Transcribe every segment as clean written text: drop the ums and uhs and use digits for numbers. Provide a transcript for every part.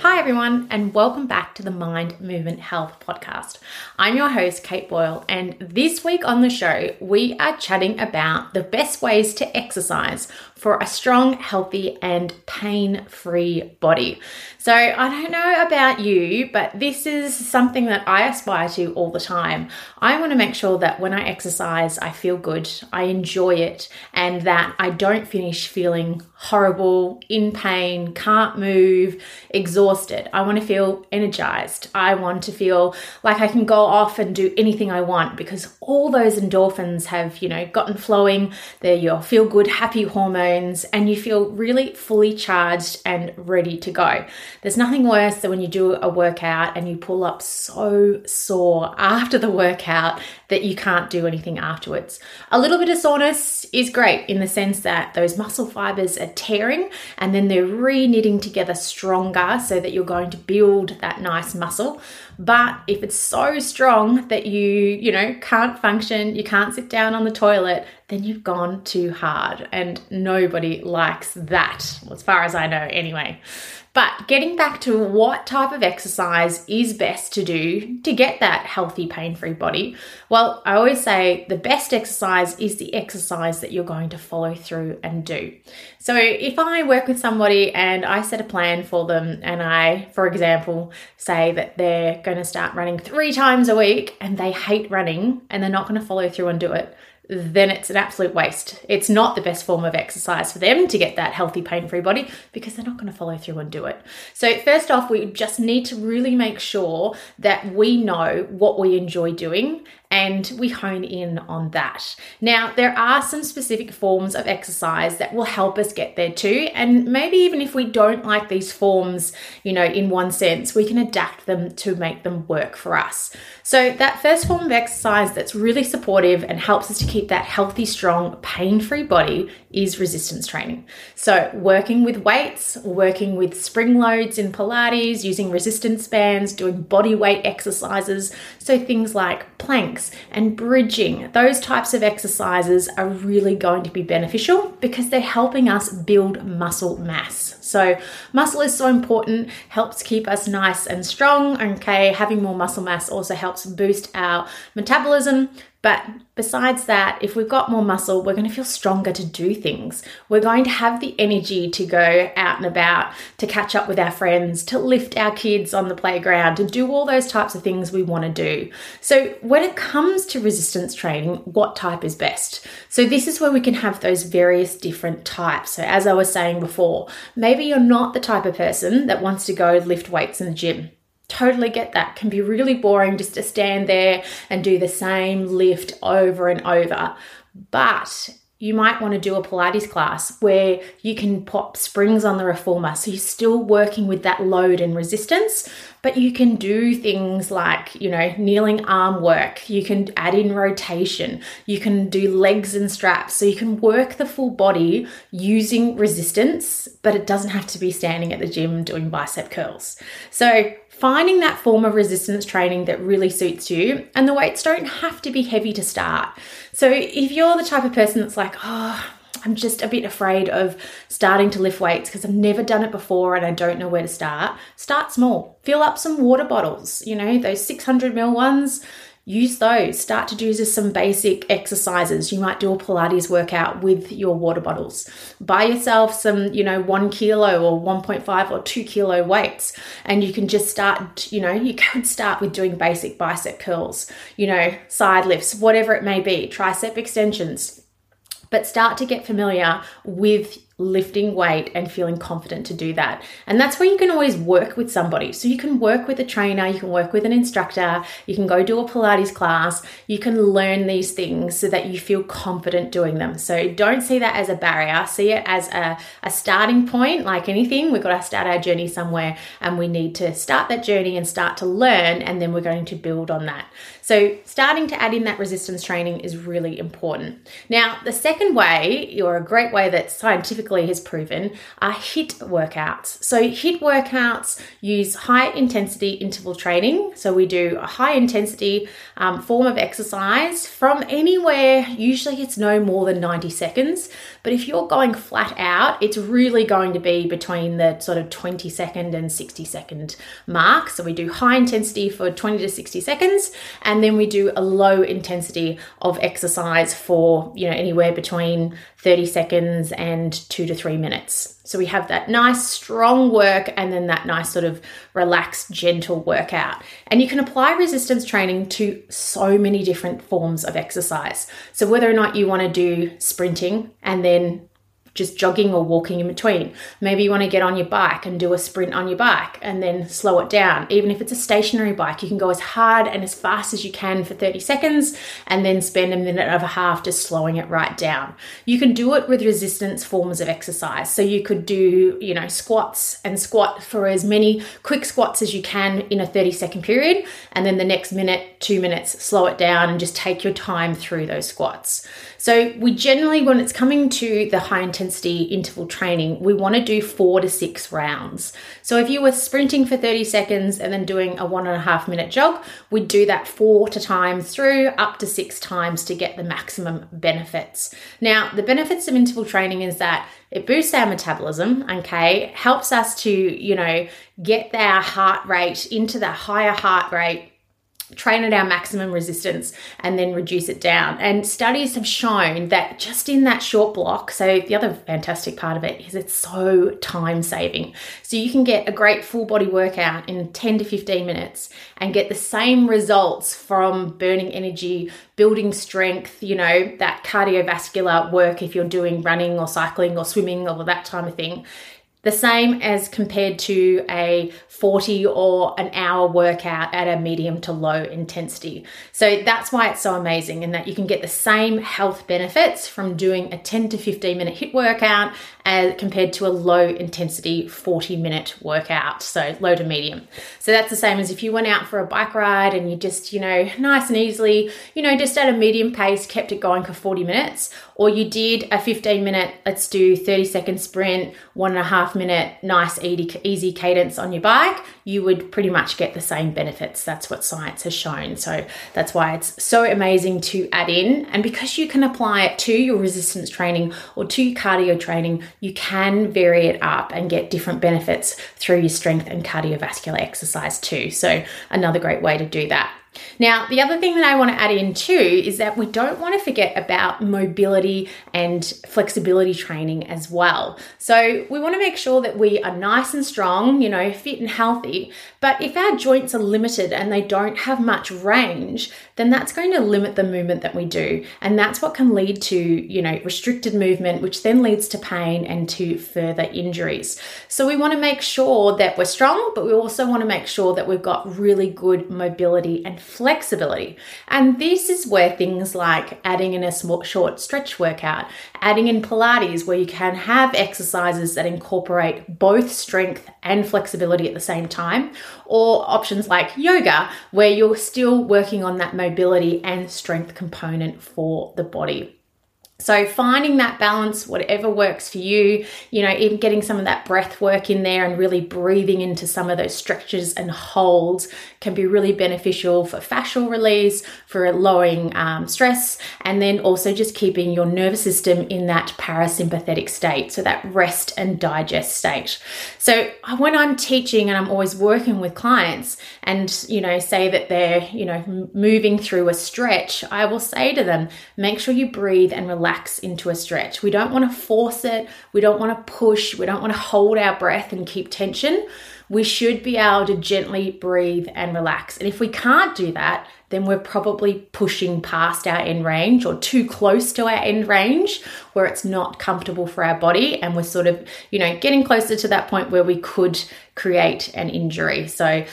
Hi everyone, and welcome back to the Mind Movement Health podcast. I'm your host, Kate Boyle, and this week on the show, we are chatting about the best ways to exercise for a strong, healthy, and pain-free body. So I don't know about you, but this is something that I aspire to all the time. I want to make sure that when I exercise, I feel good, I enjoy it, and that I don't finish feeling horrible, in pain, can't move, exhausted. I want to feel energized. I want to feel like I can go off and do anything I want because all those endorphins have, gotten flowing. They're your feel-good, happy hormones, and you feel really fully charged and ready to go. There's nothing worse than when you do a workout and you pull up so sore after the workout that you can't do anything afterwards. A little bit of soreness is great in the sense that those muscle fibers are tearing and then they're re-knitting together stronger so that you're going to build that nice muscle. But if it's so strong that you can't function, you can't sit down on the toilet, then you've gone too hard, and nobody likes that, as far as I know anyway. But getting back to what type of exercise is best to do to get that healthy, pain-free body, well, I always say the best exercise is the exercise that you're going to follow through and do. So if I work with somebody and I set a plan for them and I, for example, say that they're going to start running 3 times a week and they hate running and they're not going to follow through and do it, then it's an absolute waste. It's not the best form of exercise for them to get that healthy, pain-free body because they're not going to follow through and do it. So first off, we just need to really make sure that we know what we enjoy doing and we hone in on that. Now, there are some specific forms of exercise that will help us get there too. And maybe even if we don't like these forms, in one sense, we can adapt them to make them work for us. So that first form of exercise that's really supportive and helps us to keep that healthy, strong, pain-free body is resistance training. So working with weights, working with spring loads in Pilates, using resistance bands, doing body weight exercises. So things like planks and bridging, those types of exercises are really going to be beneficial because they're helping us build muscle mass. So muscle is so important, helps keep us nice and strong. Okay, having more muscle mass also helps boost our metabolism. But besides that, if we've got more muscle, we're going to feel stronger to do things. We're going to have the energy to go out and about, to catch up with our friends, to lift our kids on the playground, to do all those types of things we want to do. So when it comes to resistance training, what type is best? So this is where we can have those various different types. So as I was saying before, maybe you're not the type of person that wants to go lift weights in the gym. Totally get that. Can be really boring just to stand there and do the same lift over and over. But you might want to do a Pilates class where you can pop springs on the reformer. So you're still working with that load and resistance, but you can do things like, kneeling arm work. You can add in rotation. You can do legs and straps. So you can work the full body using resistance, but it doesn't have to be standing at the gym doing bicep curls. So finding that form of resistance training that really suits you, and the weights don't have to be heavy to start. So if you're the type of person that's like, I'm just a bit afraid of starting to lift weights because I've never done it before and I don't know where to start, start small. Fill up some water bottles, those 600ml ones. Use those. Start to do just some basic exercises. You might do a Pilates workout with your water bottles. Buy yourself some, 1 kilo or 1.5 or 2 kilo weights, and you can just start, you could start with doing basic bicep curls, side lifts, whatever it may be, tricep extensions. But start to get familiar with lifting weight and feeling confident to do that. And that's where you can always work with somebody. So you can work with a trainer, you can work with an instructor, you can go do a Pilates class, you can learn these things so that you feel confident doing them. So don't see that as a barrier, see it as a starting point. Like anything, we've got to start our journey somewhere, and we need to start that journey and start to learn, and then we're going to build on that. So starting to add in that resistance training is really important. Now, the second way, or a great way that scientifically has proven, are HIIT workouts. So HIIT workouts use high intensity interval training. So we do a high intensity form of exercise from anywhere. Usually it's no more than 90 seconds. But if you're going flat out, it's really going to be between the sort of 20 second and 60 second mark. So we do high intensity for 20 to 60 seconds. And then we do a low intensity of exercise for, you know, anywhere between 30 seconds and 2 to 3 minutes. So we have that nice strong work and then that nice sort of relaxed, gentle workout. And you can apply resistance training to so many different forms of exercise. So whether or not you want to do sprinting and then just jogging or walking in between. Maybe you want to get on your bike and do a sprint on your bike and then slow it down. Even if it's a stationary bike, you can go as hard and as fast as you can for 30 seconds and then spend a minute and a half just slowing it right down. You can do it with resistance forms of exercise. So you could do, you know, squats and squat for as many quick squats as you can in a 30-second period. And then the next minute, 2 minutes, slow it down and just take your time through those squats. So we generally, when it's coming to the high intensity interval training, we want to do 4 to 6 rounds. So if you were sprinting for 30 seconds and then doing a 1.5 minute jog, we'd do that 4 times through up to 6 times to get the maximum benefits. Now, the benefits of interval training is that it boosts our metabolism, okay, helps us to, you know, get our heart rate into that higher heart rate, train at our maximum resistance, and then reduce it down. And studies have shown that just in that short block, so the other fantastic part of it is it's so time saving. So you can get a great full body workout in 10 to 15 minutes and get the same results from burning energy, building strength, you know, that cardiovascular work if you're doing running or cycling or swimming or that type of thing. The same as compared to a 40 or an hour workout at a medium to low intensity. So that's why it's so amazing, in that you can get the same health benefits from doing a 10 to 15 minute HIIT workout as compared to a low intensity 40 minute workout. So low to medium. So that's the same as if you went out for a bike ride and you just, you know, nice and easily, you know, just at a medium pace, kept it going for 40 minutes, or you did a 15 minute, let's do 30 second sprint, 1.5 minute nice easy cadence on your bike, you would pretty much get the same benefits. That's what science has shown. So that's why it's so amazing to add in. And because you can apply it to your resistance training or to your cardio training, you can vary it up and get different benefits through your strength and cardiovascular exercise too. So another great way to do that. Now, the other thing that I want to add in too is that we don't want to forget about mobility and flexibility training as well. So we want to make sure that we are nice and strong, you know, fit and healthy. But if our joints are limited and they don't have much range, then that's going to limit the movement that we do. And that's what can lead to, you know, restricted movement, which then leads to pain and to further injuries. So we want to make sure that we're strong, but we also want to make sure that we've got really good mobility and flexibility. And this is where things like adding in a short stretch workout, adding in Pilates, where you can have exercises that incorporate both strength and flexibility at the same time, or options like yoga, where you're still working on that mobility and strength component for the body. So finding that balance, whatever works for you, you know, even getting some of that breath work in there and really breathing into some of those stretches and holds can be really beneficial for fascial release, for lowering stress, and then also just keeping your nervous system in that parasympathetic state, so that rest and digest state. So when I'm teaching and I'm always working with clients and, you know, say that they're, you know, moving through a stretch, I will say to them, make sure you breathe and relax into a stretch. We don't want to force it. We don't want to push. We don't want to hold our breath and keep tension. we should be able to gently breathe and relax. And if we can't do that, then we're probably pushing past our end range or too close to our end range where it's not comfortable for our body. And we're sort of, getting closer to that point where we could create an injury. So,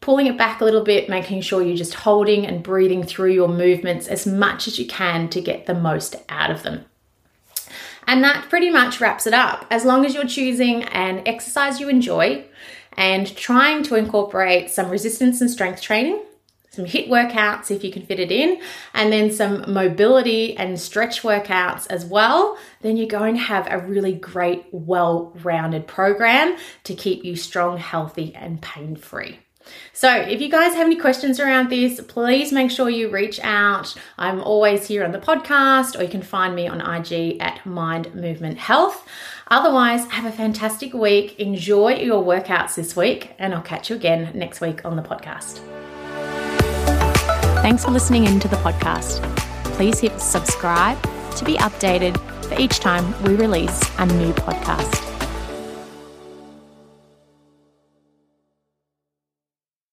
pulling it back a little bit, making sure you're just holding and breathing through your movements as much as you can to get the most out of them. And that pretty much wraps it up. As long as you're choosing an exercise you enjoy and trying to incorporate some resistance and strength training, some HIIT workouts if you can fit it in, and then some mobility and stretch workouts as well, then you're going to have a really great, well-rounded program to keep you strong, healthy, and pain-free. So if you guys have any questions around this, please make sure you reach out. I'm always here on the podcast, or you can find me on IG at Mind Movement Health. Otherwise, have a fantastic week. Enjoy your workouts this week, and I'll catch you again next week on the podcast. Thanks for listening in to the podcast. Please hit subscribe to be updated for each time we release a new podcast.